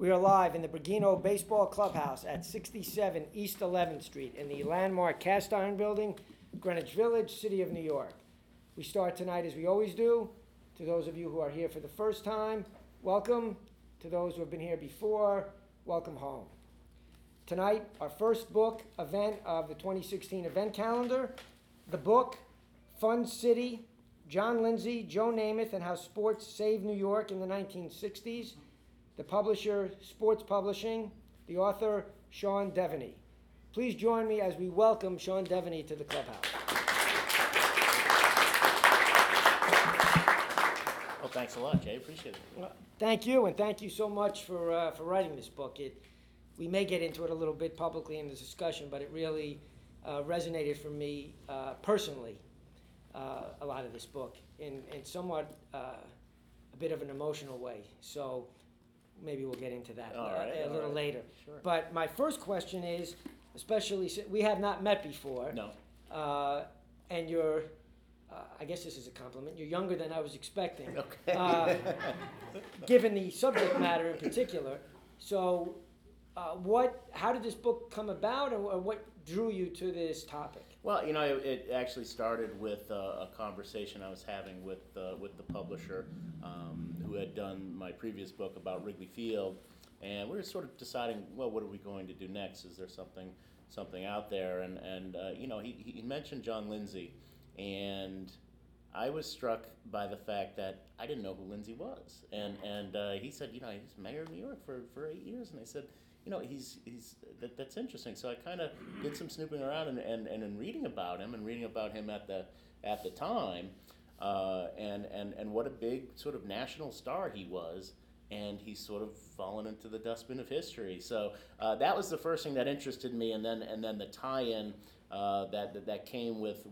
We are live in the Bergino Baseball Clubhouse at 67 East 11th Street in the landmark Cast Iron Building, Greenwich Village, City of New York. We start tonight as we always do. To those of you who are here for the first time, welcome. To those who have been here before, welcome home. Tonight, our first book event of the 2016 event calendar, the book Fun City, John Lindsay, Joe Namath, and How Sports Saved New York in the 1960s. The publisher, Sports Publishing. The author, Sean Devaney. Please join me as we welcome Sean Devaney to the clubhouse. Well, thanks a lot, Jay. Appreciate it. Well, thank you, and thank you so much for writing this book. We may get into it a little bit publicly in the discussion, but it really resonated for me personally, a lot of this book, in somewhat a bit of an emotional way. So maybe we'll get into that a little later. Sure. But my first question is, especially since we have not met before. No. And you're, I guess this is a compliment, you're younger than I was expecting. Okay. Given the subject matter in particular. So how did this book come about, or what drew you to this topic? Well, you know, it actually started with a conversation I was having with the publisher, who had done my previous book about Wrigley Field, and we were sort of deciding, well, what are we going to do next? Is there something out there? And you know, he mentioned John Lindsay, and I was struck by the fact that I didn't know who Lindsay was, and he said, you know, he was mayor of New York for 8 years, and I said, you know, that's interesting. So I kind of did some snooping around and in reading about him at the time, and what a big sort of national star he was, and he's sort of fallen into the dustbin of history. So that was the first thing that interested me, and then the tie-in that came with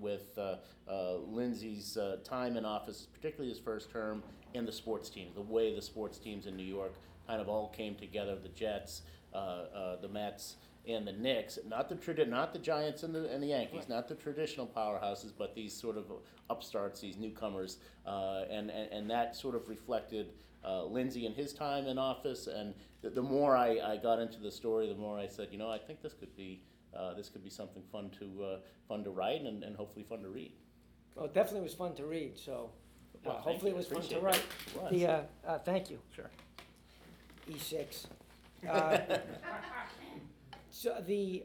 Lindsay's time in office, particularly his first term, and the sports team, the way the sports teams in New York kind of all came together, the Jets, the Mets, and the Knicks, not the Giants and the Yankees, right, not the traditional powerhouses, but these sort of upstarts, these newcomers, and that sort of reflected Lindsay and his time in office. And the more I got into the story, the more I said, you know, I think this could be something fun to write and hopefully fun to read. Well, it definitely was fun to read. So hopefully it was fun to write. Thank you. Sure. E6. So you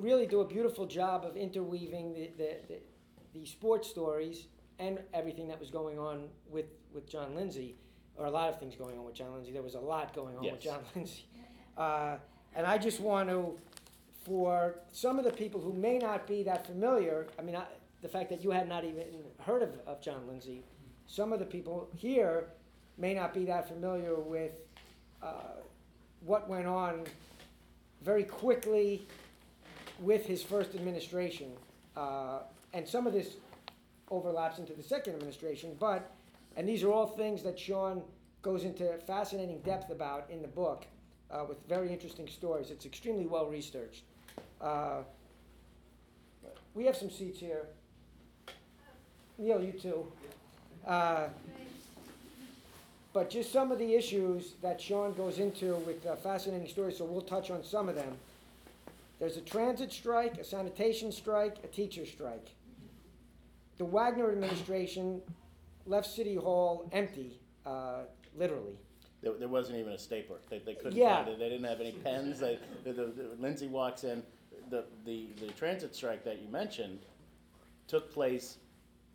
really do a beautiful job of interweaving the sports stories and everything that was going on with John Lindsay, or a lot of things going on with John Lindsay. There was a lot going on, yes, with John Lindsay. And I just want to, for some of the people who may not be that familiar, I mean, the fact that you had not even heard of John Lindsay, some of the people here may not be that familiar with what went on very quickly with his first administration. And some of this overlaps into the second administration, and these are all things that Sean goes into fascinating depth about in the book, with very interesting stories. It's extremely well researched. We have some seats here. Neil, you too. But just some of the issues that Sean goes into with fascinating stories, so we'll touch on some of them. There's a transit strike, a sanitation strike, a teacher strike. The Wagner administration left City Hall empty, literally. There wasn't even a stapler. They couldn't find it. They didn't have any pens. Lindsay walks in. The transit strike that you mentioned took place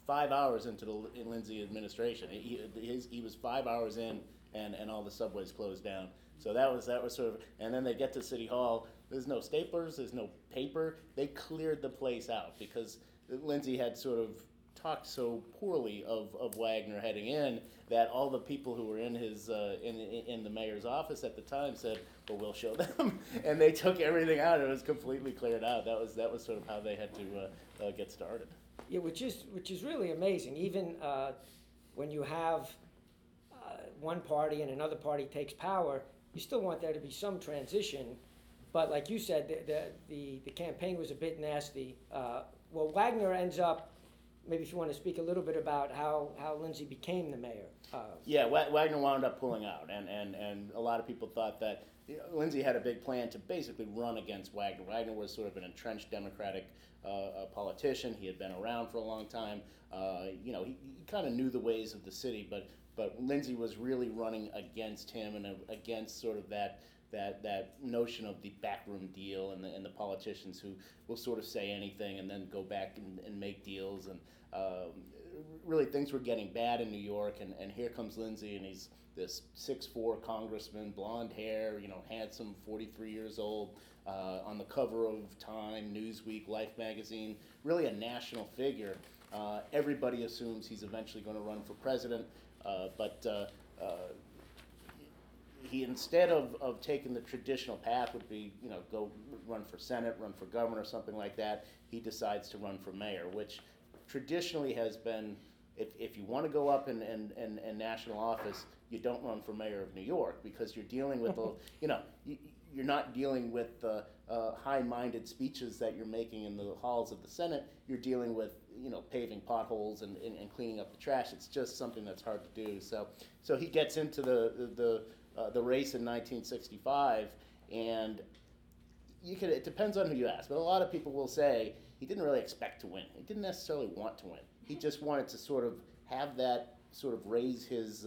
5 hours into the Lindsay administration. He was 5 hours in, and all the subways closed down. So that was sort of, and then they get to City Hall. There's no staplers. There's no paper. They cleared the place out because Lindsay had sort of talked so poorly of Wagner heading in that all the people who were in his in the mayor's office at the time said, "Well, we'll show them," and they took everything out. It was completely cleared out. That was sort of how they had to get started. Yeah, which is really amazing. Even when you have one party and another party takes power, you still want there to be some transition. But like you said, the campaign was a bit nasty. Well, Wagner ends up maybe if you want to speak a little bit about how Lindsay became the mayor. Yeah, Wagner wound up pulling out, and a lot of people thought that Lindsay had a big plan to basically run against Wagner. Wagner was sort of an entrenched Democratic politician. He had been around for a long time. He kind of knew the ways of the city, but Lindsay was really running against him and against sort of that notion of the backroom deal and the politicians who will sort of say anything and then go back and make deals. And really things were getting bad in New York, and here comes Lindsay, and he's this 6'4" congressman, blonde hair, handsome, 43 years old, on the cover of Time, Newsweek, Life magazine, really a national figure. Everybody assumes he's eventually going to run for president, but he, instead of taking the traditional path, would be, go run for Senate, run for governor, something like that, he decides to run for mayor, which traditionally has been, if you want to go up in national office, you don't run for mayor of New York, because you're dealing with, you're not dealing with the high-minded speeches that you're making in the halls of the Senate. You're dealing with, paving potholes and cleaning up the trash. It's just something that's hard to do. So he gets into the race in 1965, and it depends on who you ask, but a lot of people will say he didn't really expect to win. He didn't necessarily want to win. He just wanted to sort of have that, sort of raise his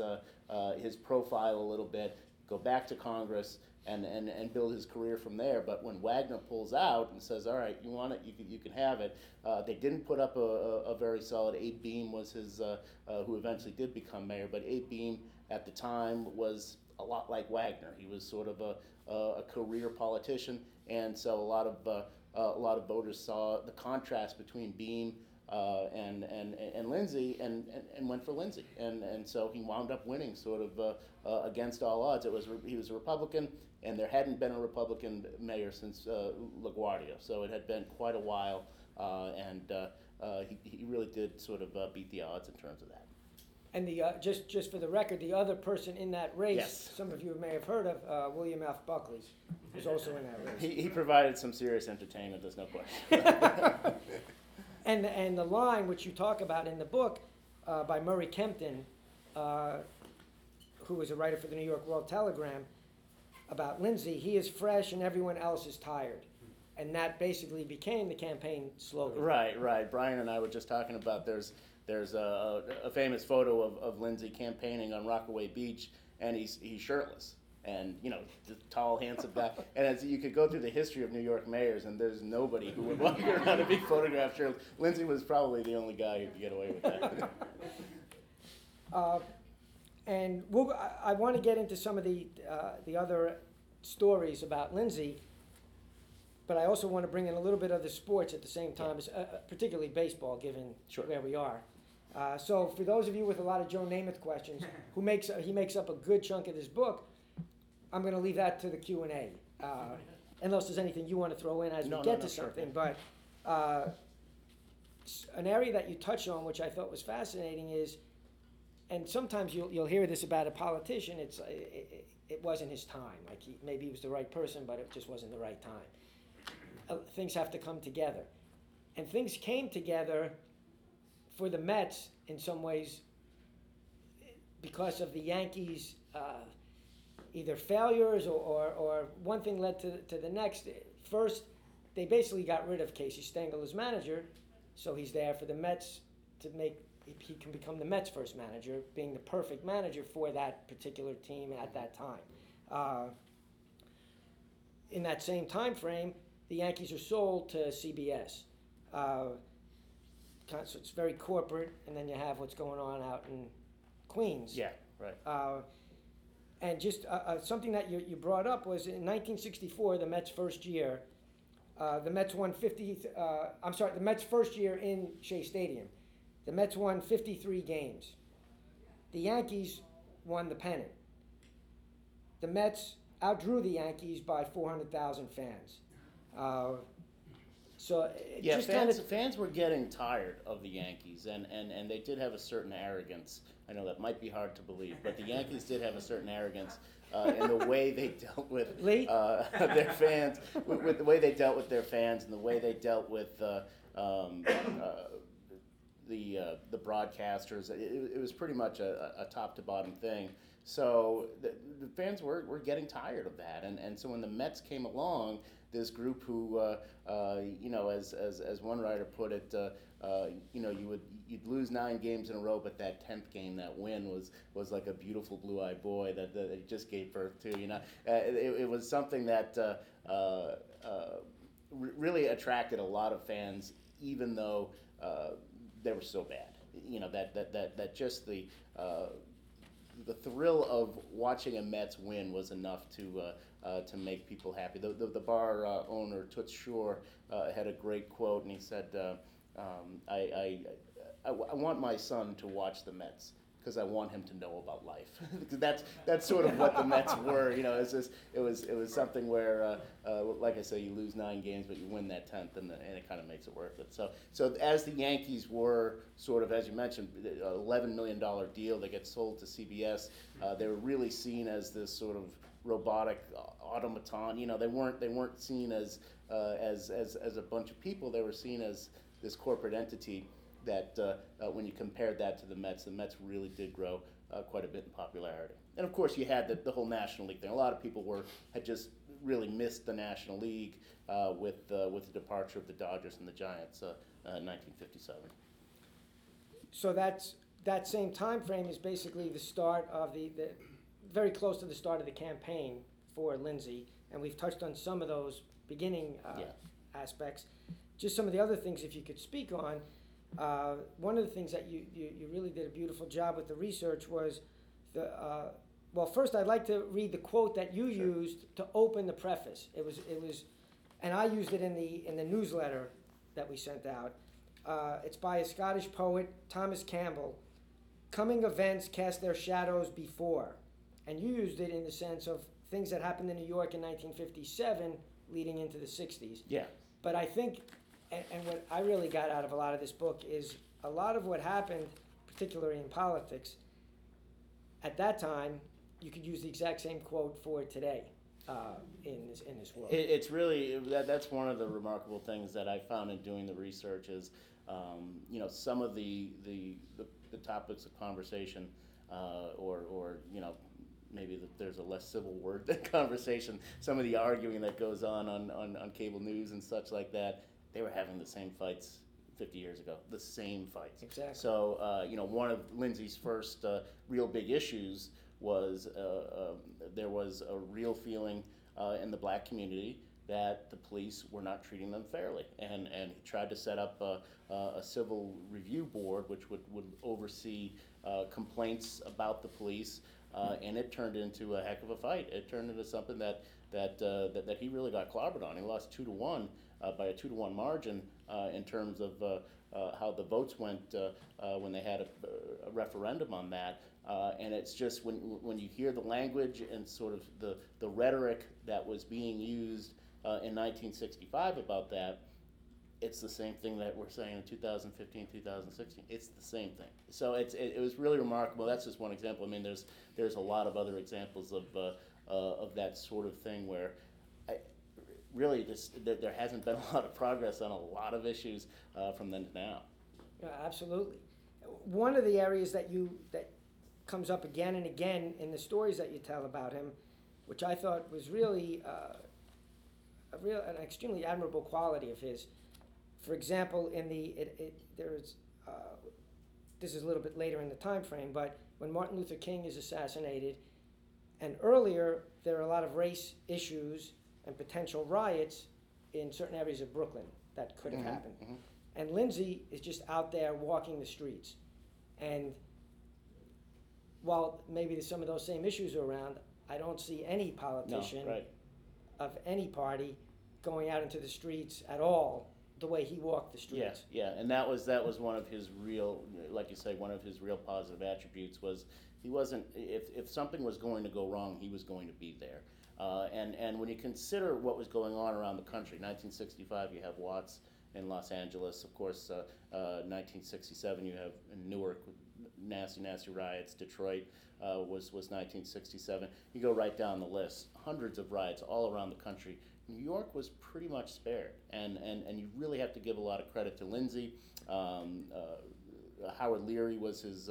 profile a little bit, go back to Congress, and build his career from there. But when Wagner pulls out and says, all right, you want it, you can have it, they didn't put up a very solid, Abe Beam was his, who eventually did become mayor, but Abe Beam at the time was a lot like Wagner. He was sort of a career politician, and so a lot of voters saw the contrast between Beam and Lindsay and went for Lindsay, and so he wound up winning sort of against all odds. He was a Republican, and there hadn't been a Republican mayor since LaGuardia, so it had been quite a while, and he really did sort of beat the odds in terms of that. And the just for the record, the other person in that race, yes, some of you may have heard of, William F. Buckley, was also in that race. He provided some serious entertainment, there's no question. And the line, which you talk about in the book, by Murray Kempton, who was a writer for the New York World Telegram, about Lindsay, he is fresh and everyone else is tired. And that basically became the campaign slogan. Right. Brian and I were just talking about there's a famous photo of Lindsay campaigning on Rockaway Beach, and he's shirtless. And, the tall, handsome guy. And as you could go through the history of New York mayors, and there's nobody who would walk around and be photographed shirtless. Lindsay was probably the only guy who could get away with that. And I want to get into some of the other stories about Lindsay, but I also want to bring in a little bit of the sports at the same time, particularly baseball, given where we are. So for those of you with a lot of Joe Namath questions, he makes up a good chunk of this book, I'm going to leave that to the Q&A, unless there's anything you want to throw in as something. But an area that you touched on, which I thought was fascinating, is, and sometimes you'll hear this about a politician, it wasn't his time. Like maybe he was the right person, but it just wasn't the right time. Things have to come together. And things came together for the Mets in some ways because of the Yankees' either failures or one thing led to the next. First, they basically got rid of Casey Stengel as manager, so he's there for the Mets to he can become the Mets' first manager, being the perfect manager for that particular team at that time. In that same time frame, the Yankees are sold to CBS. So it's very corporate, and then you have what's going on out in Queens. Yeah, right. And just something that you brought up was in 1964, the Mets' first year. The Mets' first year in Shea Stadium. The Mets won 53 games. The Yankees won the pennant. The Mets outdrew the Yankees by 400,000 fans. Fans were getting tired of the Yankees, and they did have a certain arrogance. I know that might be hard to believe, but the Yankees did have a certain arrogance in the way they dealt with their fans, with the way they dealt with their fans, and the way they dealt with the broadcasters. It was pretty much a top to bottom thing. So the fans were getting tired of that, and so when the Mets came along, this group who, as one writer put it, you'd lose 9 games in a row, but that 10th game, that win was like a beautiful blue-eyed boy that it just gave birth to. It was something that really attracted a lot of fans, even though they were so bad. That just the thrill of watching a Mets win was enough to make people happy. The bar owner, Toots Shore, had a great quote, and he said, I want my son to watch the Mets because I want him to know about life. That's sort of what the Mets were. It was something where, like I say, you lose 9 games, but you win that 10th, and it kind of makes it worth it. So as the Yankees were sort of, as you mentioned, $11 million deal that gets sold to CBS, they were really seen as this sort of robotic automaton. They weren't seen as a bunch of people. They were seen as this corporate entity. That when you compared that to the Mets really did grow quite a bit in popularity. And of course, you had the whole National League thing. A lot of people had just really missed the National League with the departure of the Dodgers and the Giants in 1957. So that same time frame is basically the start of the very close to the start of the campaign for Lindsay, and we've touched on some of those beginning aspects. Just some of the other things, if you could speak on. One of the things that you really did a beautiful job with the research was the first I'd like to read the quote that you used to open the preface. It was and I used it in the newsletter that we sent out. It's by a Scottish poet, Thomas Campbell. Coming events cast their shadows before, and you used it in the sense of things that happened in New York in 1957 leading into the 60s. Yeah. But I think and what I really got out of a lot of this book is a lot of what happened, particularly in politics, at that time, you could use the exact same quote for today in this world. It's really, that's one of the remarkable things that I found in doing the research is, some of the topics of conversation maybe there's a less civil word than conversation, some of the arguing that goes on cable news and such like that. They were having the same fights 50 years ago, the same fights. Exactly. So, one of Lindsay's first real big issues was there was a real feeling in the black community that the police were not treating them fairly. And he tried to set up a civil review board, which would oversee complaints about the police, and it turned into a heck of a fight. It turned into something that he really got clobbered on. He lost 2-1. By a 2-1 margin in terms of how the votes went when they had a referendum on that. And it's just when you hear the language and sort of the rhetoric that was being used in 1965 about that, it's the same thing that we're saying in 2015, 2016. It's the same thing. So it was really remarkable. That's just one example. I mean, there's a lot of other examples of that sort of thing where really, there hasn't been a lot of progress on a lot of issues from then to now. Yeah, absolutely. One of the areas that comes up again and again in the stories that you tell about him, which I thought was really an extremely admirable quality of his. For example, this is a little bit later in the time frame, but when Martin Luther King is assassinated, and earlier there are a lot of race issues and potential riots in certain areas of Brooklyn that could have happened. Mm-hmm. And Lindsay is just out there walking the streets. And while maybe some of those same issues are around, I don't see any politician of any party going out into the streets at all the way he walked the streets. Yeah, and that was one of his real, like you say, one of his real positive attributes was he wasn't, if something was going to go wrong, he was going to be there. And when you consider what was going on around the country, 1965 you have Watts in Los Angeles, of course, 1967 you have in Newark, nasty, nasty riots, Detroit was 1967. You go right down the list, hundreds of riots all around the country. New York was pretty much spared, and you really have to give a lot of credit to Lindsay, Howard Leary was his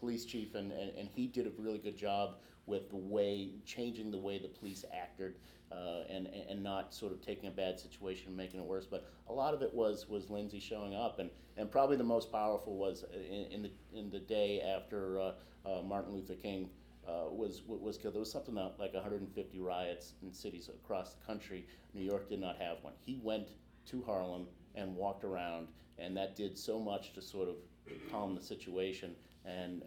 police chief, and he did a really good job with the way, changing the way the police acted, and not sort of taking a bad situation and making it worse. But a lot of it was Lindsay showing up, and probably the most powerful was in the day after Martin Luther King was killed. There was something like 150 riots in cities across the country. New York did not have one. He went to Harlem and walked around, and that did so much to sort of calm the situation. And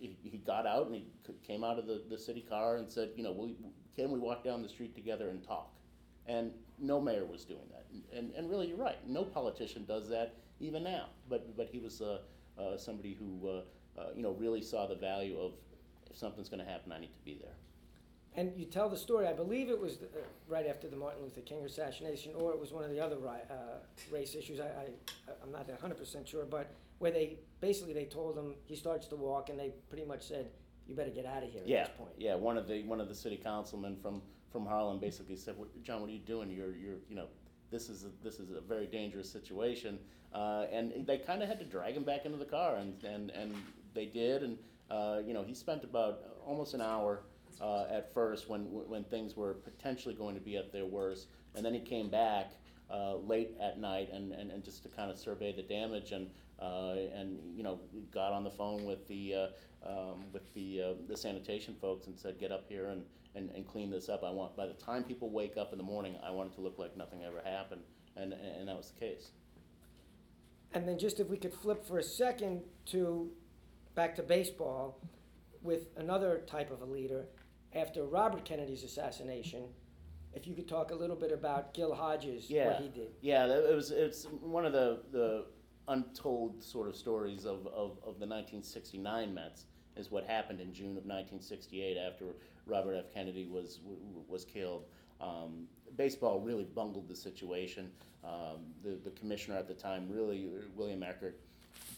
he got out, and he came out of the city car and said, can we walk down the street together and talk? And no mayor was doing that. And really, you're right. No politician does that even now. But he was somebody who really saw the value of, if something's going to happen, I need to be there. And you tell the story, I believe it was right after the Martin Luther King assassination, or it was one of the other race issues, I'm not 100% sure, but where they told him, he starts to walk, and they pretty much said, you better get out of here at this point. Yeah, one of the city councilmen from Harlem basically said, John, what are you doing? You're this is a very dangerous situation. And they kind of had to drag him back into the car, and they did, and he spent about almost an hour at first when things were potentially going to be at their worst, and then he came back late at night and just to kind of survey the damage, and got on the phone with the sanitation folks and said, get up here and clean this up. By the time people wake up in the morning, I want it to look like nothing ever happened, and that was the case. And then just if we could flip for a second to back to baseball with another type of a leader. After Robert Kennedy's assassination, if you could talk a little bit about Gil Hodges, what he did. Yeah, it's one of the untold sort of stories of the 1969 Mets, is what happened in June of 1968 after Robert F. Kennedy was killed. Baseball really bungled the situation. The commissioner at the time, really, William Eckert,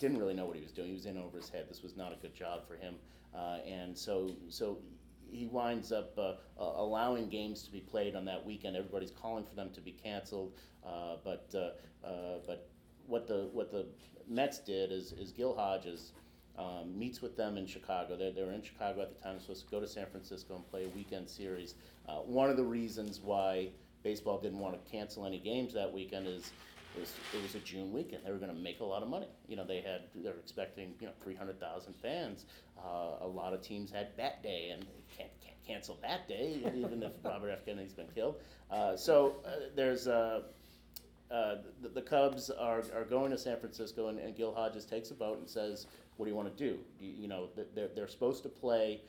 didn't really know what he was doing. He was in over his head. This was not a good job for him. And so he winds up allowing games to be played on that weekend. Everybody's calling for them to be canceled. But what the Mets did is Gil Hodges meets with them in Chicago. They were in Chicago at the time. They're supposed to go to San Francisco and play a weekend series. One of the reasons why baseball didn't want to cancel any games that weekend is it was a June weekend. They were going to make a lot of money. They were expecting 300,000 fans. A lot of teams had Bat Day, and they can't cancel Bat Day, even if Robert F. Kennedy's been killed. The Cubs are going to San Francisco, and Gil Hodges takes a boat and says, "What do you want to do? They're supposed to play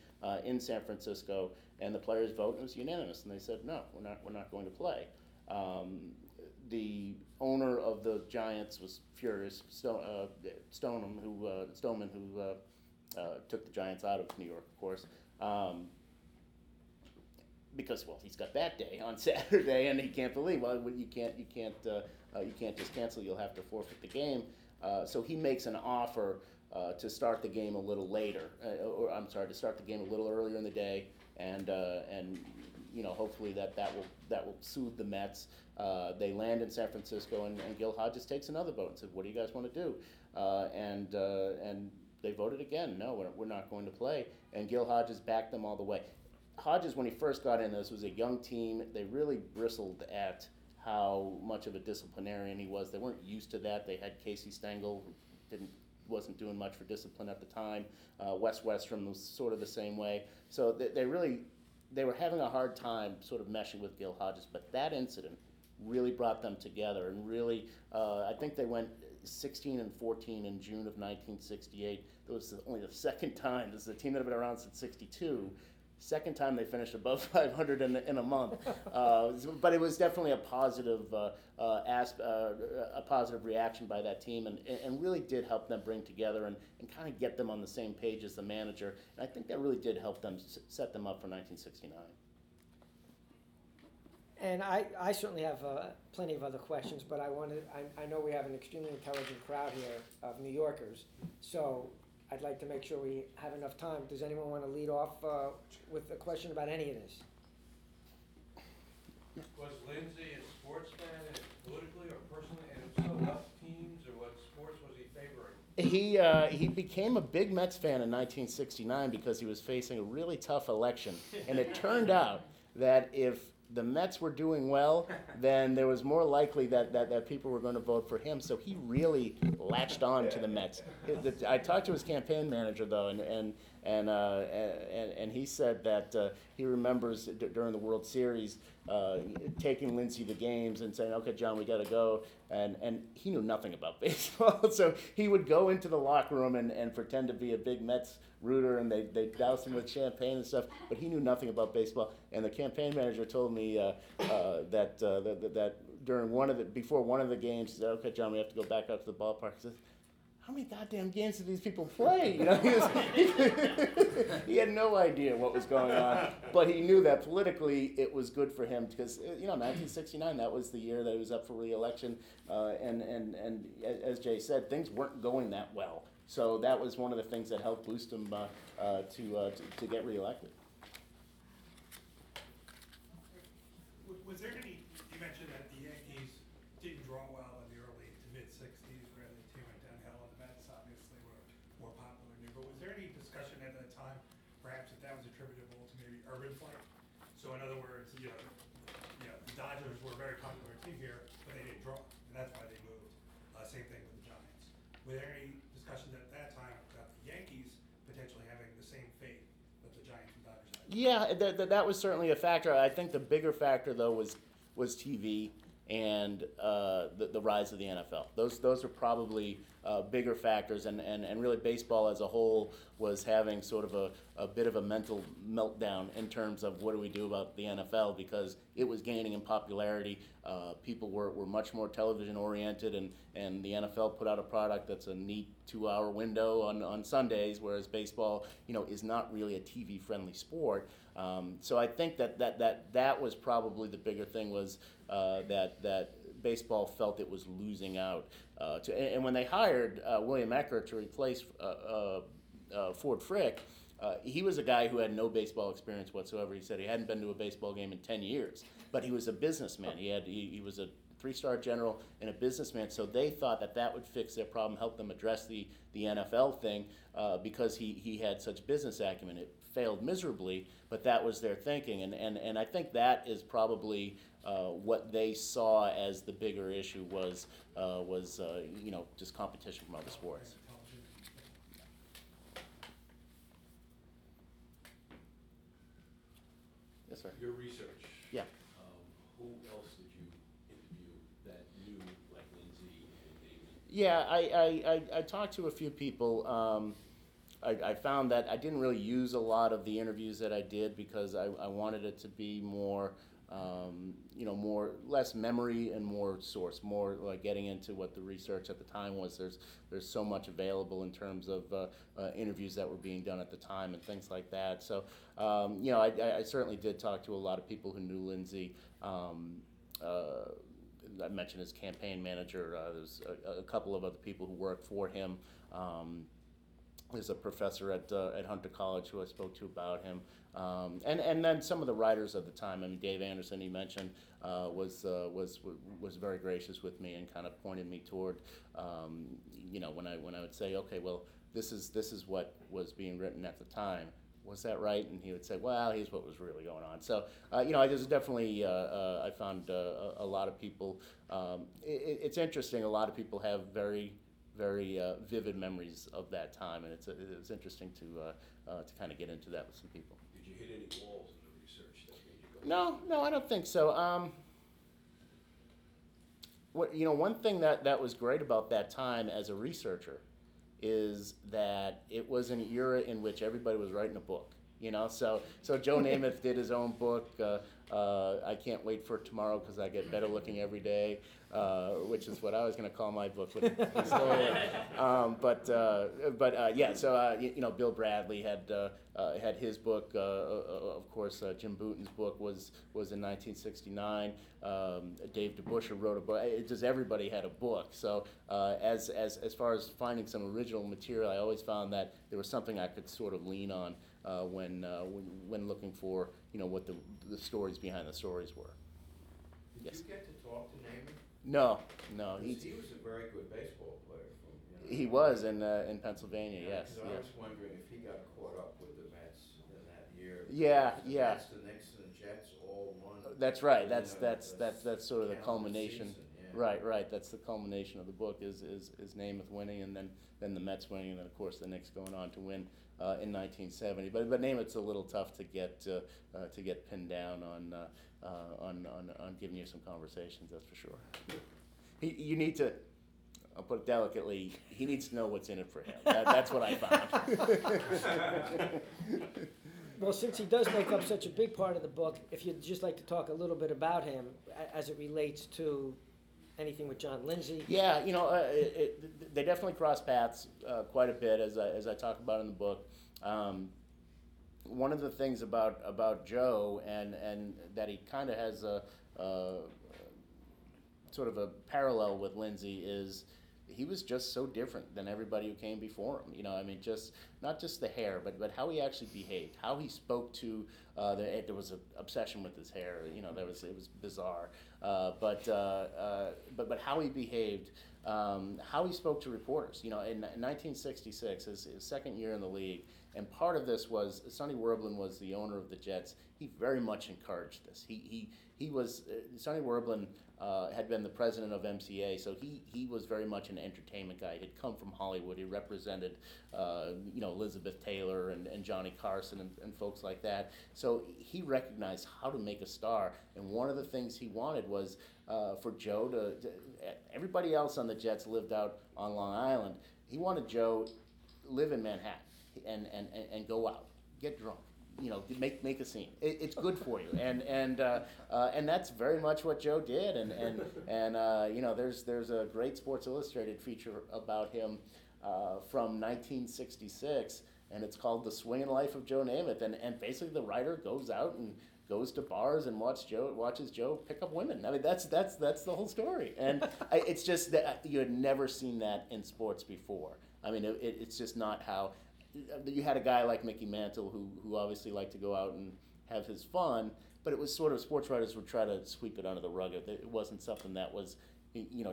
in San Francisco," and the players vote, and it was unanimous, and they said, "No, we're not going to play." The owner of the Giants was furious. Stoneman, who took the Giants out of New York, of course, because he's got Bat Day on Saturday, and he can't believe you can't just cancel. You'll have to forfeit the game. So he makes an offer to start the game a little later, to start the game a little earlier in the day, and. Hopefully that will soothe the Mets. They land in San Francisco, and Gil Hodges takes another vote and said, "What do you guys want to do?" And they voted again. No, we're not going to play. And Gil Hodges backed them all the way. Hodges, when he first got in, this was a young team. They really bristled at how much of a disciplinarian he was. They weren't used to that. They had Casey Stengel, who wasn't doing much for discipline at the time. Wes Westrom was sort of the same way. So they really. They were having a hard time sort of meshing with Gil Hodges, but that incident really brought them together, and really, I think they went 16-14 in June of 1968. That was only the second time. This is a team that had been around since '62. Second time they finished above 500 in a month. But it was definitely a positive a positive reaction by that team, and really did help them bring together and kind of get them on the same page as the manager. And I think that really did help them set them up for 1969. And I certainly have plenty of other questions, but I know we have an extremely intelligent crowd here of New Yorkers, so I'd like to make sure we have enough time. Does anyone want to lead off with a question about any of this? Was Lindsay a sportsman politically or personally, and if so, what teams or what sports was He became a big Mets fan in 1969 because he was facing a really tough election. And it turned out that if the Mets were doing well, then there was more likely that people were going to vote for him. So he really latched on to the Mets. I talked to his campaign manager, though, and he said that he remembers during the World Series taking Lindsay to games and saying, "Okay, John, we got to go." And he knew nothing about baseball, so he would go into the locker room and pretend to be a big Mets rooter, and they doused him with champagne and stuff. But he knew nothing about baseball. And the campaign manager told me that during before one of the games, he said, "Okay, John, we have to go back out to the ballpark." He says, "How many goddamn games do these people play?" You know, he had no idea what was going on, but he knew that politically it was good for him because, you know, 1969, that was the year that he was up for re-election, and as Jay said, things weren't going that well. So that was one of the things that helped boost him to get re-elected. Was there any? You mentioned that the Yankees didn't draw well. So in other words, you know, the Dodgers were a very popular team here, but they didn't draw, and that's why they moved. Same thing with the Giants. Were there any discussions at that time about the Yankees potentially having the same fate that the Giants and Dodgers had? Yeah, that was certainly a factor. I think the bigger factor, though, was TV and the rise of the NFL. Those are probably bigger factors, and really baseball as a whole was having sort of a bit of a mental meltdown in terms of what do we do about the NFL because it was gaining in popularity. People were much more television-oriented, and the NFL put out a product that's a neat 2-hour window on Sundays, whereas baseball, you know, is not really a TV-friendly sport. So I think that was probably the bigger thing was that baseball felt it was losing out. And when they hired William Eckert to replace Ford Frick, he was a guy who had no baseball experience whatsoever. He said he hadn't been to a baseball game in 10 years, but he was a businessman. He was a three-star general and a businessman, so they thought that would fix their problem, help them address the NFL thing because he had such business acumen. It failed miserably, but that was their thinking, and I think that is probably what they saw as the bigger issue was you know, just competition from other sports. Yes, sir. Your research. Yeah. Who else did you interview that knew, like Lindsay and David? Yeah, I talked to a few people. I found that I didn't really use a lot of the interviews that I did because I wanted it to be more, you know, less memory and more source, more like getting into what the research at the time was. There's so much available in terms of interviews that were being done at the time and things like that. So, you know, I certainly did talk to a lot of people who knew Lindsay. I mentioned his campaign manager. There's a couple of other people who worked for him. There's a professor at Hunter College who I spoke to about him. And then some of the writers of the time. I mean, Dave Anderson, he mentioned, was very gracious with me and kind of pointed me toward, you know, when I would say, okay, well, this is what was being written at the time. Was that right? And he would say, well, here's what was really going on. So, you know, I just definitely, I found a lot of people. It's interesting. A lot of people have very, very vivid memories of that time, and it was interesting to kind of get into that with some people. Did you hit any walls in the research that made you go? No, I don't think so. You know, one thing that was great about that time as a researcher is that it was an era in which everybody was writing a book. You know, so Joe Namath did his own book. I Can't Wait for Tomorrow Because I Get Better Looking Every Day, which is what I was going to call my book. Yeah. So you know, Bill Bradley had his book. Of course, Jim Bouton's book was in 1969. Dave DeBuscher wrote a book. Just everybody had a book. So as far as finding some original material, I always found that there was something I could sort of lean on. When looking for, you know, what the stories behind the stories were. Did you get to talk to Namath? No. He was a very good baseball player. From, you know, He was in Pennsylvania, yeah, yes. I was wondering if he got caught up with the Mets in that year. Yeah, yeah. That's the Knicks and the Jets all won. That's right. That's sort of the culmination. Season, yeah. Right. That's the culmination of the book is Namath winning, and then the Mets winning, and then of course the Knicks going on to win in 1970. But Namath's a little tough to get pinned down on giving you some conversations. That's for sure. You need to. I'll put it delicately, he needs to know what's in it for him. That's what I found. Well, since he does make up such a big part of the book, if you'd just like to talk a little bit about him as it relates to anything with John Lindsay. Yeah, they definitely cross paths quite a bit, as I talk about in the book. One of the things about Joe and that he kind of has a sort of a parallel with Lindsay is he was just so different than everybody who came before him. Just not just the hair, but how he actually behaved, how he spoke to. There was an obsession with his hair. It was bizarre. But how he behaved, how he spoke to reporters. In 1966, his second year in the league, and part of this was Sonny Werblin was the owner of the Jets. He very much encouraged this. He was Sonny Werblin. Had been the president of MCA, so he was very much an entertainment guy. He had come from Hollywood. He represented, Elizabeth Taylor and Johnny Carson and folks like that. So he recognized how to make a star, and one of the things he wanted was for Joe to everybody else on the Jets lived out on Long Island. He wanted Joe to live in Manhattan and go out, get drunk. Make a scene. It's good for you, and that's very much what Joe did. And there's a great Sports Illustrated feature about him from 1966, and it's called "The Swing and Life of Joe Namath." And basically, the writer goes out and goes to bars and watches Joe pick up women. That's the whole story. And it's just that you had never seen that in sports before. It's just not how. You had a guy like Mickey Mantle who obviously liked to go out and have his fun, but it was sort of sports writers would try to sweep it under the rug. It wasn't something that was,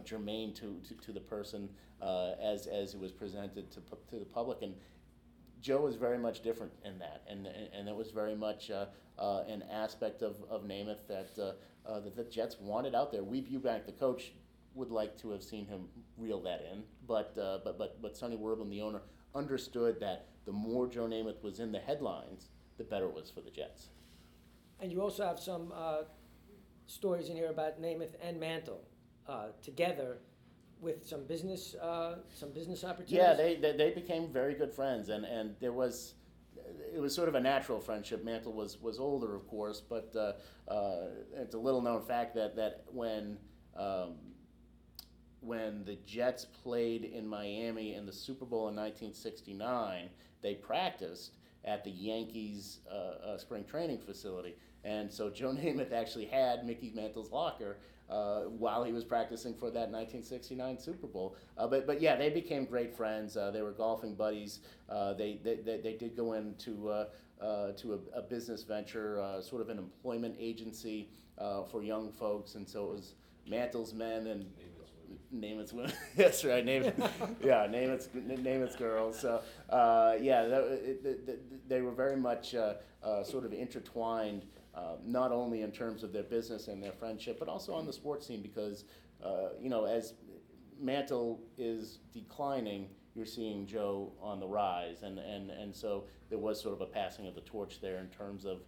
germane to the person as it was presented to the public. And Joe was very much different in that, and that was very much an aspect of Namath that the Jets wanted out there. Weeb Ewbank, the coach, would like to have seen him reel that in, but Sonny Werblin, the owner, understood that the more Joe Namath was in the headlines, the better it was for the Jets. And you also have some stories in here about Namath and Mantle together with some business opportunities. Yeah, they became very good friends, and it was sort of a natural friendship. Mantle was older, of course, but it's a little known fact that when the Jets played in Miami in the Super Bowl in 1969, they practiced at the Yankees' spring training facility. And so Joe Namath actually had Mickey Mantle's locker while he was practicing for that 1969 Super Bowl. But they became great friends. They were golfing buddies. They did go into to a business venture, sort of an employment agency for young folks. And so it was Mantle's men and Namath's women. That's right. Namath's girls. So they were very much sort of intertwined, not only in terms of their business and their friendship, but also on the sports scene. Because as Mantle is declining, you're seeing Joe on the rise, and so there was sort of a passing of the torch there in terms of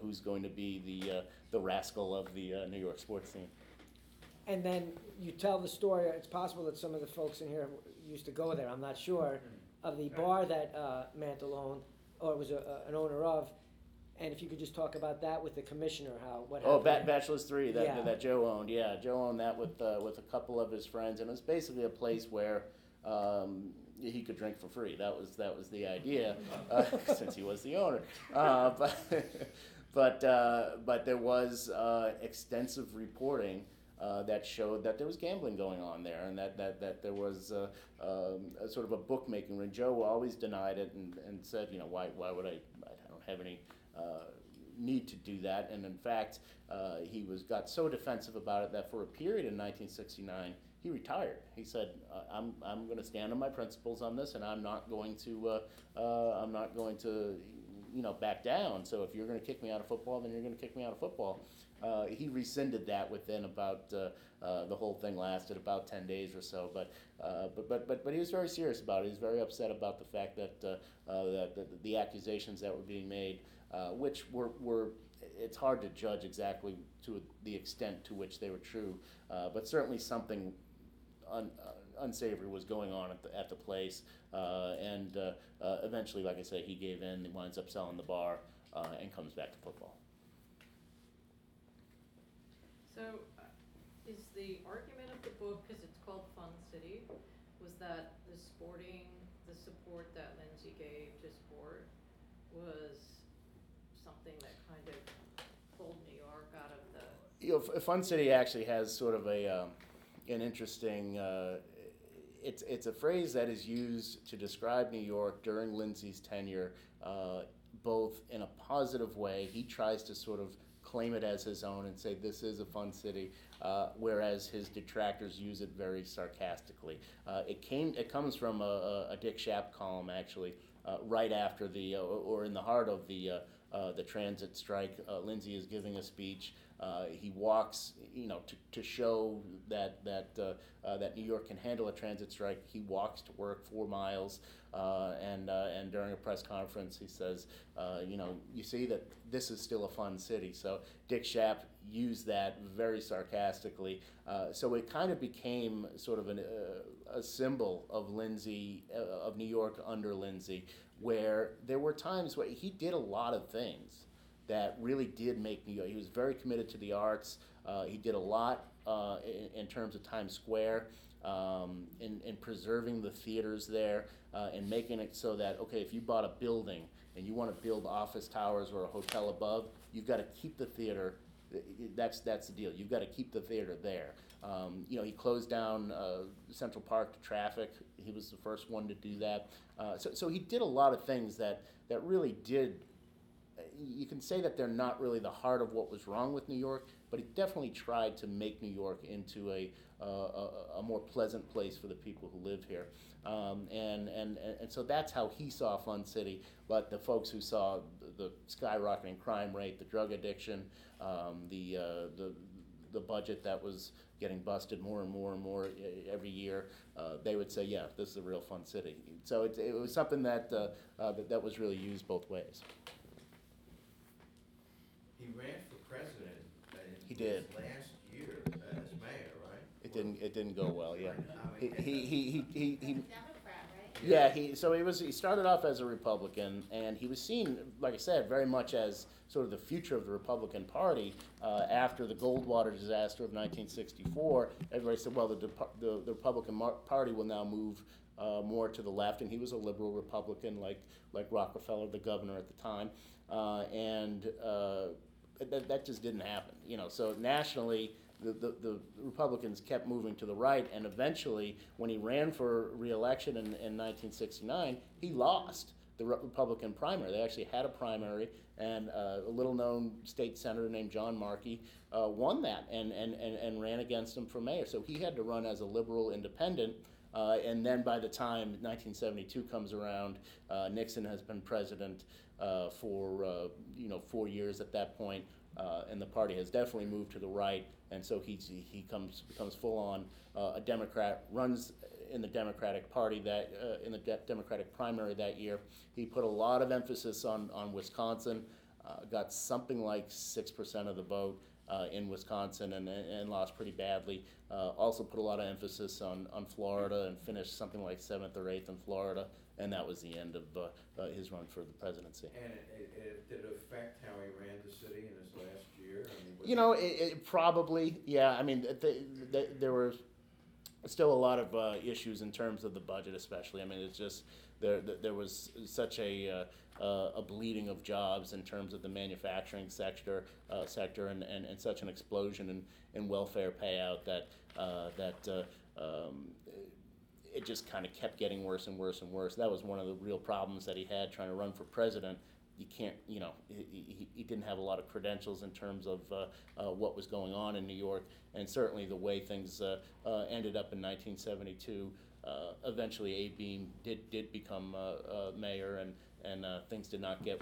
who's going to be the rascal of the New York sports scene. And then you tell the story. It's possible that some of the folks in here used to go there. I'm not sure of the bar that Mantle owned, or was an owner of. And if you could just talk about that with the commissioner, what happened? Oh, Bachelors Three that Joe owned. Yeah, Joe owned that with a couple of his friends, and it was basically a place where he could drink for free. That was the idea, since he was the owner. But there was extensive reporting. That showed that there was gambling going on there, and that there was a sort of a bookmaking ring. Joe always denied it and said, why would I don't have any need to do that. And in fact, he got so defensive about it that for a period in 1969, he retired. He said, "I'm going to stand on my principles on this, and I'm not going to back down. So if you're going to kick me out of football, then you're going to kick me out of football." He rescinded that within about the whole thing lasted about 10 days or so. But he was very serious about it. He was very upset about the fact that the accusations that were being made, which were it's hard to judge exactly to the extent to which they were true, but certainly something unsavory was going on at the place, and eventually, like I say, he gave in. He winds up selling the bar and comes back to football. So, is the argument of the book, because it's called Fun City, was that the support that Lindsay gave to sport was something that kind of pulled New York out of the... Fun City actually has sort of a... an interesting, it's a phrase that is used to describe New York during Lindsay's tenure, both in a positive way. He tries to sort of claim it as his own and say this is a fun city, whereas his detractors use it very sarcastically. It comes from a Dick Schaap column, actually, right after or in the heart of the transit strike. Lindsay is giving a speech. He walks, to show that New York can handle a transit strike. He walks to work 4 miles, and during a press conference he says, you see that this is still a fun city. So Dick Schaap used that very sarcastically. So it kind of became sort of a symbol of Lindsay, of New York under Lindsay, where there were times where he did a lot of things that really did make New York. He was very committed to the arts. He did a lot in terms of Times Square, in preserving the theaters there, and making it so that, okay, if you bought a building and you want to build office towers or a hotel above, you've got to keep the theater. That's the deal. You've got to keep the theater there. He closed down Central Park to traffic. He was the first one to do that. So he did a lot of things that really did. You can say that they're not really the heart of what was wrong with New York, but he definitely tried to make New York into a more pleasant place for the people who live here, and so that's how he saw Fun City. But the folks who saw the skyrocketing crime rate, the drug addiction, the budget that was getting busted more and more and more every year, they would say, yeah, this is a real fun city. So it was something that was really used both ways. He ran for president last year as mayor, right? It didn't go well, yeah. He Democrat, right? Yeah, he started off as a Republican, and he was seen, like I said, very much as sort of the future of the Republican Party. After the Goldwater disaster of 1964, everybody said, well, the Republican Party will now move more to the left, and he was a liberal Republican like Rockefeller, the governor at the time, that just didn't happen. So nationally, the Republicans kept moving to the right, and eventually, when he ran for re-election in 1969, he lost the Republican primary. They actually had a primary, and a little-known state senator named John Markey won that and ran against him for mayor. So he had to run as a liberal independent. And then by the time 1972 comes around, Nixon has been president for 4 years at that point, and the party has definitely moved to the right. And so he becomes full on a Democrat, runs in the Democratic Party Democratic primary that year. He put a lot of emphasis on Wisconsin, got something like 6% of the vote. In Wisconsin and lost pretty badly. Also put a lot of emphasis on Florida and finished something like 7th or 8th in Florida, and that was the end of his run for the presidency. And it did affect how he ran the city in his last year? It probably, yeah. I mean, there were still a lot of issues in terms of the budget, especially. I mean, it's just there was such a bleeding of jobs in terms of the manufacturing sector, and such an explosion in welfare payout that it just kind of kept getting worse and worse and worse. That was one of the real problems that he had trying to run for president. you can't, you know, he didn't have a lot of credentials in terms of what was going on in New York, and certainly the way things ended up in 1972. Eventually, A-Beam did become mayor, and things did not get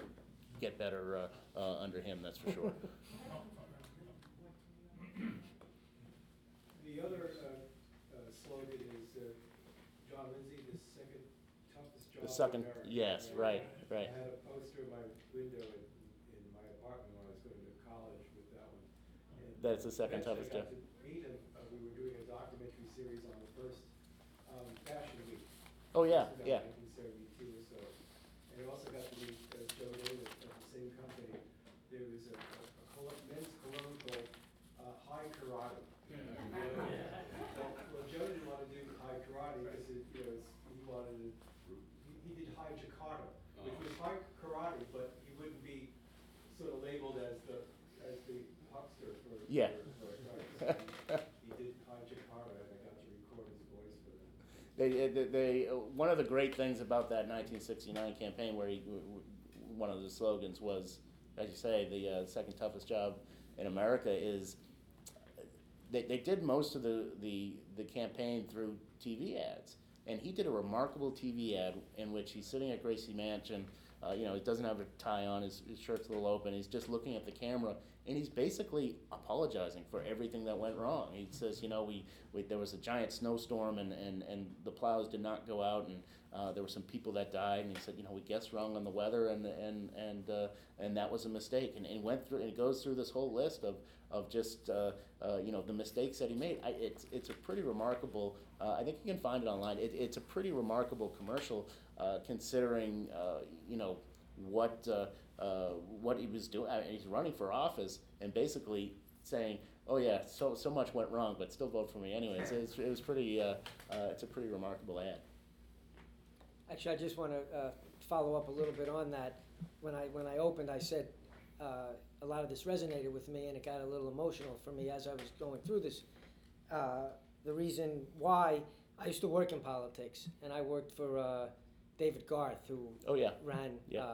better under him, that's for sure. The other slogan is John Lindsay, the second toughest job in America. Yes, right. I had a poster in my window in my apartment when I was going to college with that one. And that's the second toughest job. We were doing a documentary series on the first Fashion Week. Oh, yeah, yeah. 1972 or so. And I also got to meet Joe Namath from the same company. There was a men's cologne called high karate. Well, Joe didn't want to do high karate because he did high Jakarta, which was high karate, but he wouldn't be sort of labeled as the huckster for he did high Jakarta, and I got to record his voice for that. They one of the great things about that 1969 campaign, where one of the slogans was, as you say, the second toughest job in America, is they did most of the campaign through TV ads, and he did a remarkable TV ad in which he's sitting at Gracie Mansion, he doesn't have a tie on, his shirt's a little open, he's just looking at the camera, and he's basically apologizing for everything that went wrong. He says, there was a giant snowstorm and the plows did not go out, and there were some people that died, and he said, we guessed wrong on the weather, and that was a mistake. And it goes through this whole list of just the mistakes that he made. It's a pretty remarkable. I think you can find it online. It's a pretty remarkable commercial, considering what he was doing. I mean, he's running for office and basically saying, "Oh yeah, so much went wrong, but still vote for me anyways." It was pretty. It's a pretty remarkable ad. Actually, I just want to follow up a little bit on that. When I opened, I said a lot of this resonated with me, and it got a little emotional for me as I was going through this. The reason why, I used to work in politics, and I worked for David Garth, who ran. Yeah.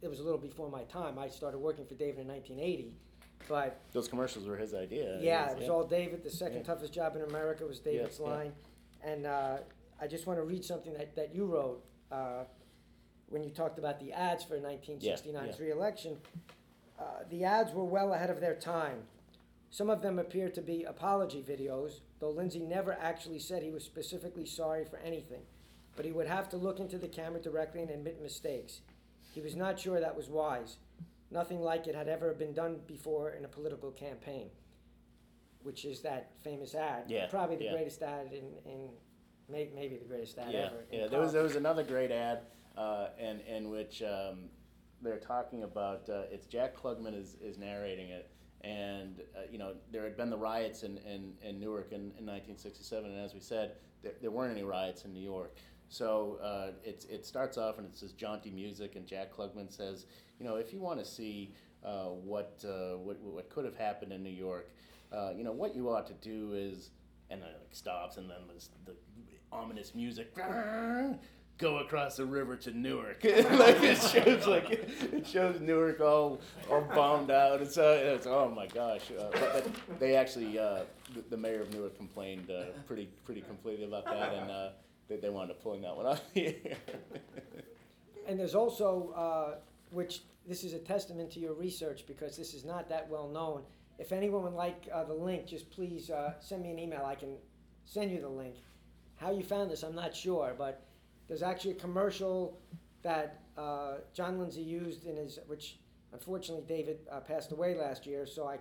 It was a little before my time. I started working for David in 1980, but those commercials were his idea. Yeah, it was all David. The second toughest job in America was David's line, and I just want to read something that you wrote when you talked about the ads for 1969's re-election. The ads were well ahead of their time. Some of them appeared to be apology videos, though Lindsay never actually said he was specifically sorry for anything. But he would have to look into the camera directly and admit mistakes. He was not sure that was wise. Nothing like it had ever been done before in a political campaign, which is that famous ad. Yeah. Probably the greatest ad in maybe the greatest ad ever. Yeah, there was another great ad in which they're talking about, it's Jack Klugman is narrating it. And, there had been the riots in Newark in 1967, and as we said, there weren't any riots in New York. So it starts off, and it's this jaunty music, and Jack Klugman says, if you want to see what could have happened in New York, what you ought to do is, and then it stops, and then there's the ominous music, go across the river to Newark. It shows Newark all bombed out. And so it's oh my gosh! But they actually, the mayor of Newark complained pretty completely about that, and they wound up pulling that one off. And there's also, which this is a testament to your research, because this is not that well known. If anyone would like the link, just please send me an email. I can send you the link. How you found this, I'm not sure, but there's actually a commercial that John Lindsay used in his, which unfortunately David passed away last year, so I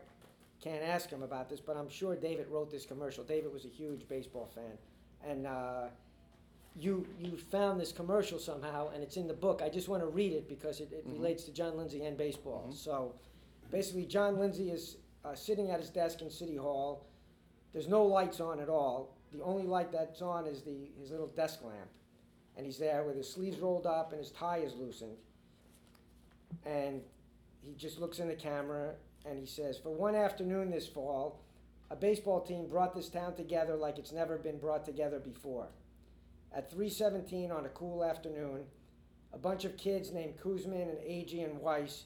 can't ask him about this, but I'm sure David wrote this commercial. David was a huge baseball fan, and you found this commercial somehow, and it's in the book. I just want to read it because it mm-hmm. relates to John Lindsay and baseball. Mm-hmm. So basically John Lindsay is sitting at his desk in City Hall. There's no lights on at all. The only light that's on is his little desk lamp. And he's there with his sleeves rolled up and his tie is loosened. And he just looks in the camera and he says, "For one afternoon this fall, a baseball team brought this town together like it's never been brought together before. At 3:17 on a cool afternoon, a bunch of kids named Kuzman and Agee and Weiss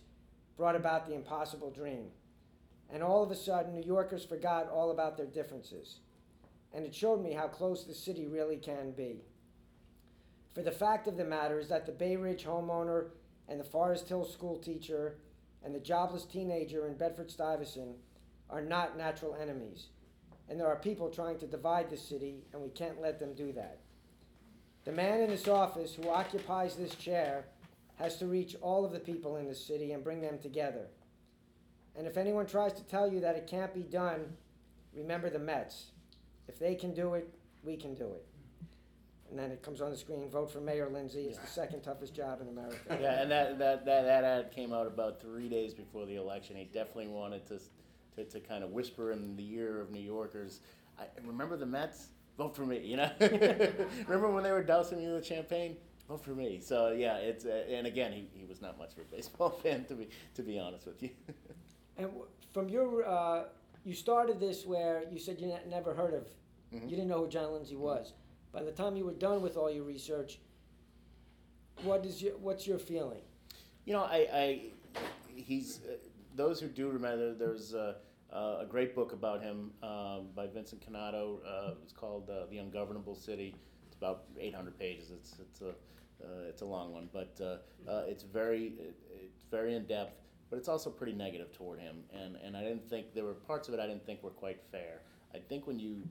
brought about the impossible dream. And all of a sudden, New Yorkers forgot all about their differences. And it showed me how close the city really can be. For the fact of the matter is that the Bay Ridge homeowner and the Forest Hill school teacher and the jobless teenager in Bedford-Stuyvesant are not natural enemies. And there are people trying to divide the city, and we can't let them do that. The man in this office who occupies this chair has to reach all of the people in the city and bring them together. And if anyone tries to tell you that it can't be done, remember the Mets. If they can do it, we can do it. And then it comes on the screen, vote for Mayor Lindsay. It's the second toughest job in America. Yeah, and that ad came out about 3 days before the election. He definitely wanted to kind of whisper in the ear of New Yorkers, remember the Mets? Vote for me, you know? Remember when they were dousing you with champagne? Vote for me. So, yeah, it's and again, he was not much of a baseball fan, to be honest with you. And from your... you started this where you said you never heard of, you didn't know who John Lindsay was. By the time you were done with all your research, what's your feeling? You know, he's those who do remember. There's a great book about him by Vincent Cannato. It's called The Ungovernable City. It's about 800 pages. It's a long one, but it's very in depth. But it's also pretty negative toward him, and I didn't think there were parts of it I didn't think were quite fair. I think when you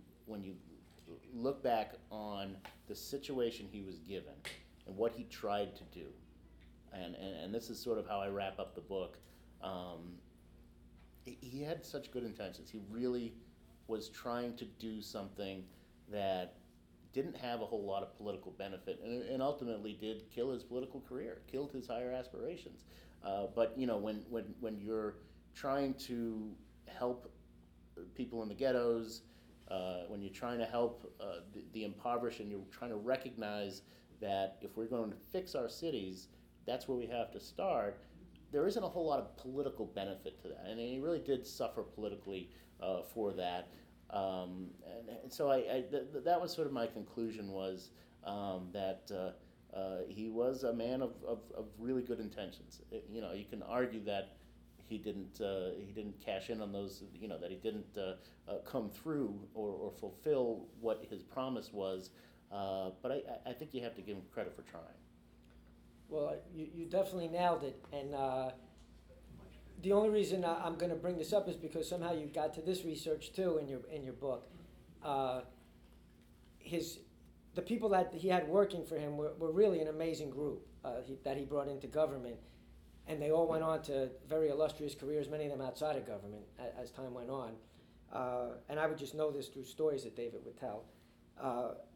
look back on the situation he was given and what he tried to do, and this is sort of how I wrap up the book. He had such good intentions. He really was trying to do something that didn't have a whole lot of political benefit, and ultimately did kill his political career, killed his higher aspirations. But you know, when you're trying to help people in the ghettos, when you're trying to help the impoverished, and you're trying to recognize that if we're going to fix our cities, that's where we have to start. There isn't a whole lot of political benefit to that, and he really did suffer politically for that. And so that was sort of my conclusion was that. He was a man of really good intentions. You know, you can argue that he didn't cash in on those. You know, that he didn't come through or fulfill what his promise was. But I think you have to give him credit for trying. Well, you definitely nailed it. And the only reason I'm going to bring this up is because somehow you got to this research too in your book. The people that he had working for him were really an amazing group that he brought into government, and they all went on to very illustrious careers, many of them outside of government as time went on. And I would just know this through stories that David would tell.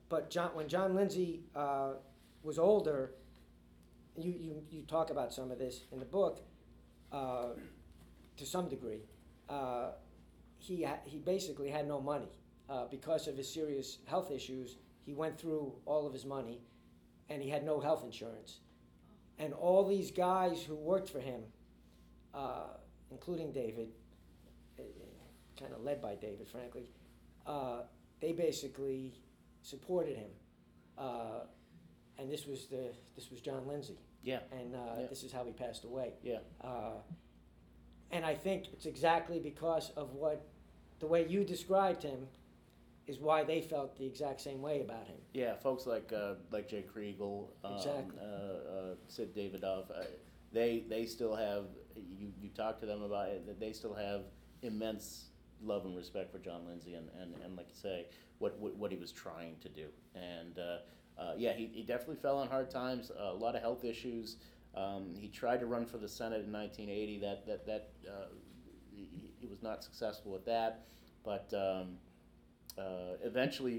But when John Lindsay was older, you talk about some of this in the book to some degree. He basically had no money because of his serious health issues. He went through all of his money, and he had no health insurance. And all these guys who worked for him, including David, kind of led by David, frankly, they basically supported him. And this was John Lindsay. Yeah. And this is how he passed away. Yeah. And I think it's exactly because of the way you described him. Is why they felt the exact same way about him. Yeah, folks like Jay Kriegel, exactly. Sid Davidoff, they still have. You talk to them about it. They still have immense love and respect for John Lindsay, and like you say, what he was trying to do. And he definitely fell on hard times. A lot of health issues. He tried to run for the Senate in 1980. That he was not successful at that, but. Eventually,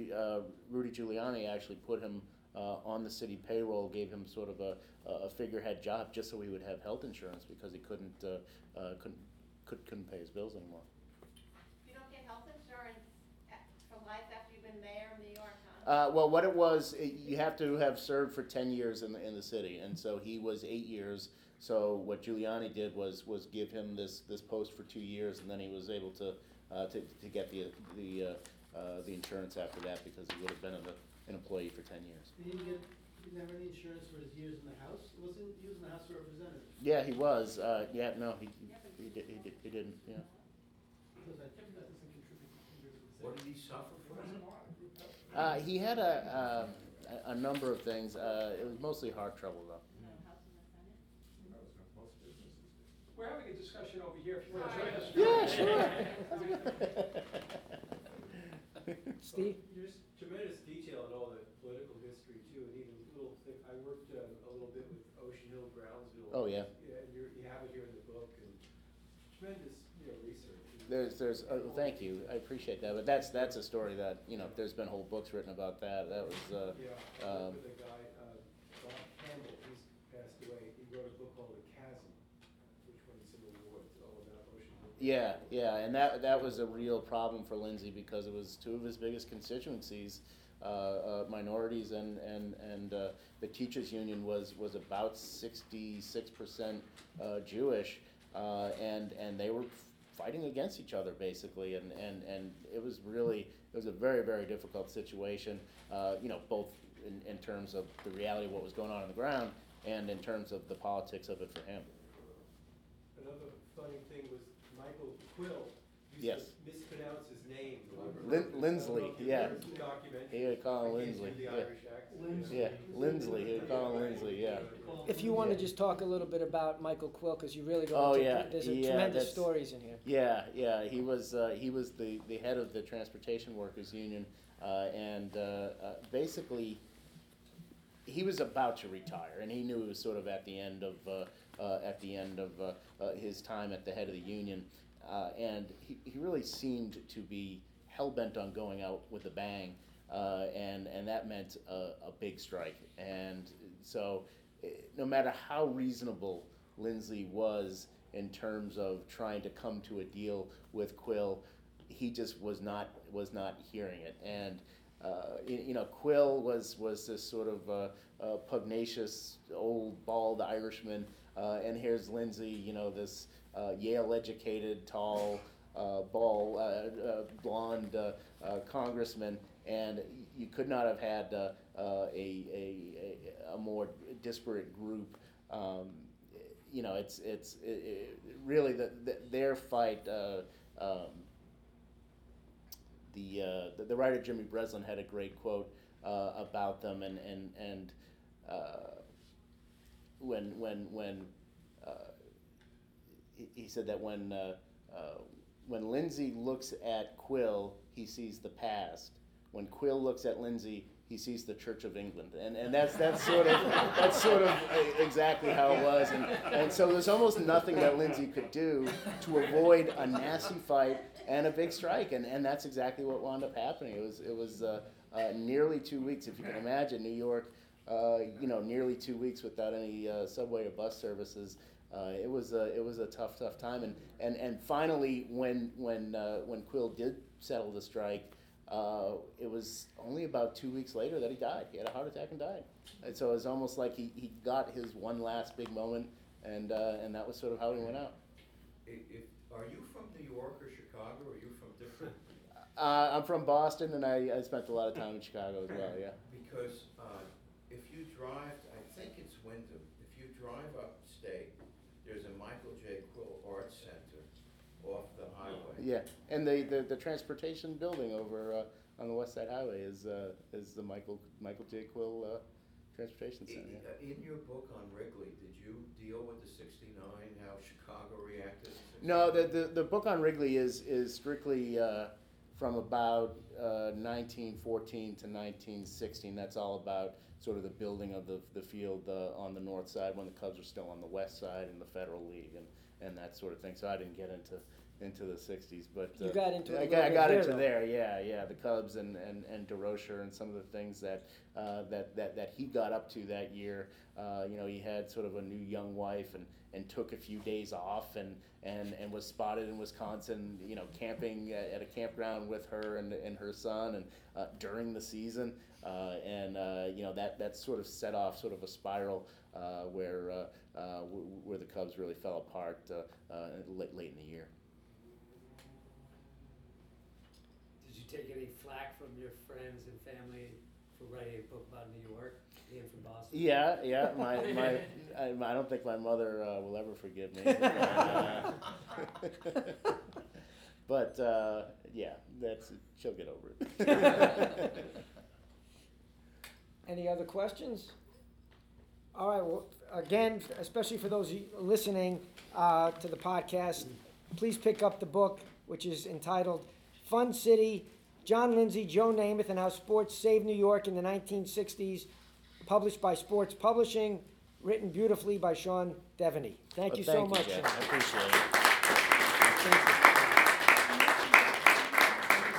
Rudy Giuliani actually put him on the city payroll, gave him sort of a figurehead job just so he would have health insurance because he couldn't pay his bills anymore. You don't get health insurance for life after you've been mayor of New York, huh? Well, what it was, you have to have served for 10 years in the city, and so he was 8 years. So what Giuliani did was give him this post for 2 years, and then he was able to get the insurance after that because he would have been an employee for 10 years. He didn't get didn't have any insurance for his years in the House? Wasn't he was in the House of Representatives? Yeah, he was. He didn't. Yeah. What did he suffer from? He had a number of things. It was mostly heart trouble, though. We're having a discussion over here. If you want to join us. Yeah, sure. Steve? There's tremendous detail in all the political history, too, and even little things. I worked a little bit with Ocean Hill Brownsville. Oh, yeah. You have it here in the book. And tremendous research. Thank you. I appreciate that. But that's a story that, there's been whole books written about that. That was... I worked with a guy, Bob Campbell, who's passed away. He wrote a book called The Chasm. Yeah, and that was a real problem for Lindsay because it was two of his biggest constituencies, minorities, and the teachers' union was about 66% Jewish, and they were fighting against each other basically, and it was a very, very difficult situation, both in terms of the reality of what was going on the ground and in terms of the politics of it for him. Another funny thing was Michael Quill used to mispronounce his name. Lindsley, yeah. He would call him Lindsley. Lindsley, he would call him Lindsley, yeah. If you want to just talk a little bit about Michael Quill, because you really don't... There's tremendous stories in here. Yeah, he was the head of the Transportation Workers Union, and basically... He was about to retire, and he knew he was sort of at the end of his time at the head of the union, and he really seemed to be hell bent on going out with a bang, and that meant a big strike. And so, no matter how reasonable Lindsay was in terms of trying to come to a deal with Quill, he just was not hearing it. And Quill was this sort of pugnacious old bald Irishman, and here's Lindsay, this Yale-educated, tall, bald, blonde congressman, and you could not have had a more disparate group. Really their fight. The writer Jimmy Breslin had a great quote about them, and when he said that when Lindsay looks at Quill, he sees the past. When Quill looks at Lindsay, he sees the Church of England, and that's sort of exactly how it was, and so there's almost nothing that Lindsay could do to avoid a nasty fight and a big strike, and that's exactly what wound up happening. It was nearly 2 weeks, if you can imagine, New York, nearly 2 weeks without any subway or bus services. It was a tough time, and finally when Quill did settle the strike. It was only about 2 weeks later that he died. He had a heart attack and died. And so it was almost like he got his one last big moment, and that was sort of how he went out. Are you from New York or Chicago, or are you from different? I'm from Boston, and I spent a lot of time in Chicago as well, yeah. Because if you drive, I think it's Wyndham, if you drive upstate, there's a Michael J. Quill Arts Center off the highway. Yeah, and the transportation building over on the West Side Highway is the Michael J. Quill Transportation Center. In your book on Wrigley, did you deal with the 69, how Chicago reacted? No, the book on Wrigley is strictly from about 1914 to 1916. That's all about sort of the building of the field on the north side when the Cubs were still on the west side in the Federal League and that sort of thing. So I didn't get into the 60s, but you got into I got into there. Yeah, the Cubs and Durocher and some of the things that he got up to that year. He had sort of a new young wife and took a few days off and was spotted in Wisconsin, camping at a campground with her and her son and during the season, that sort of set off sort of a spiral where the Cubs really fell apart late in the year. Did you take any flack from your friends and family for writing a book about New York? being from Boston. Yeah, yeah. I don't think my mother will ever forgive me. But yeah, that's she'll get over it. Any other questions? All right. Well, again, especially for those listening to the podcast, please pick up the book, which is entitled "Fun City: John Lindsay, Joe Namath, and How Sports Saved New York in the 1960s," published by Sports Publishing, written beautifully by Sean Devaney. Thank you so much. I appreciate it. Thank you.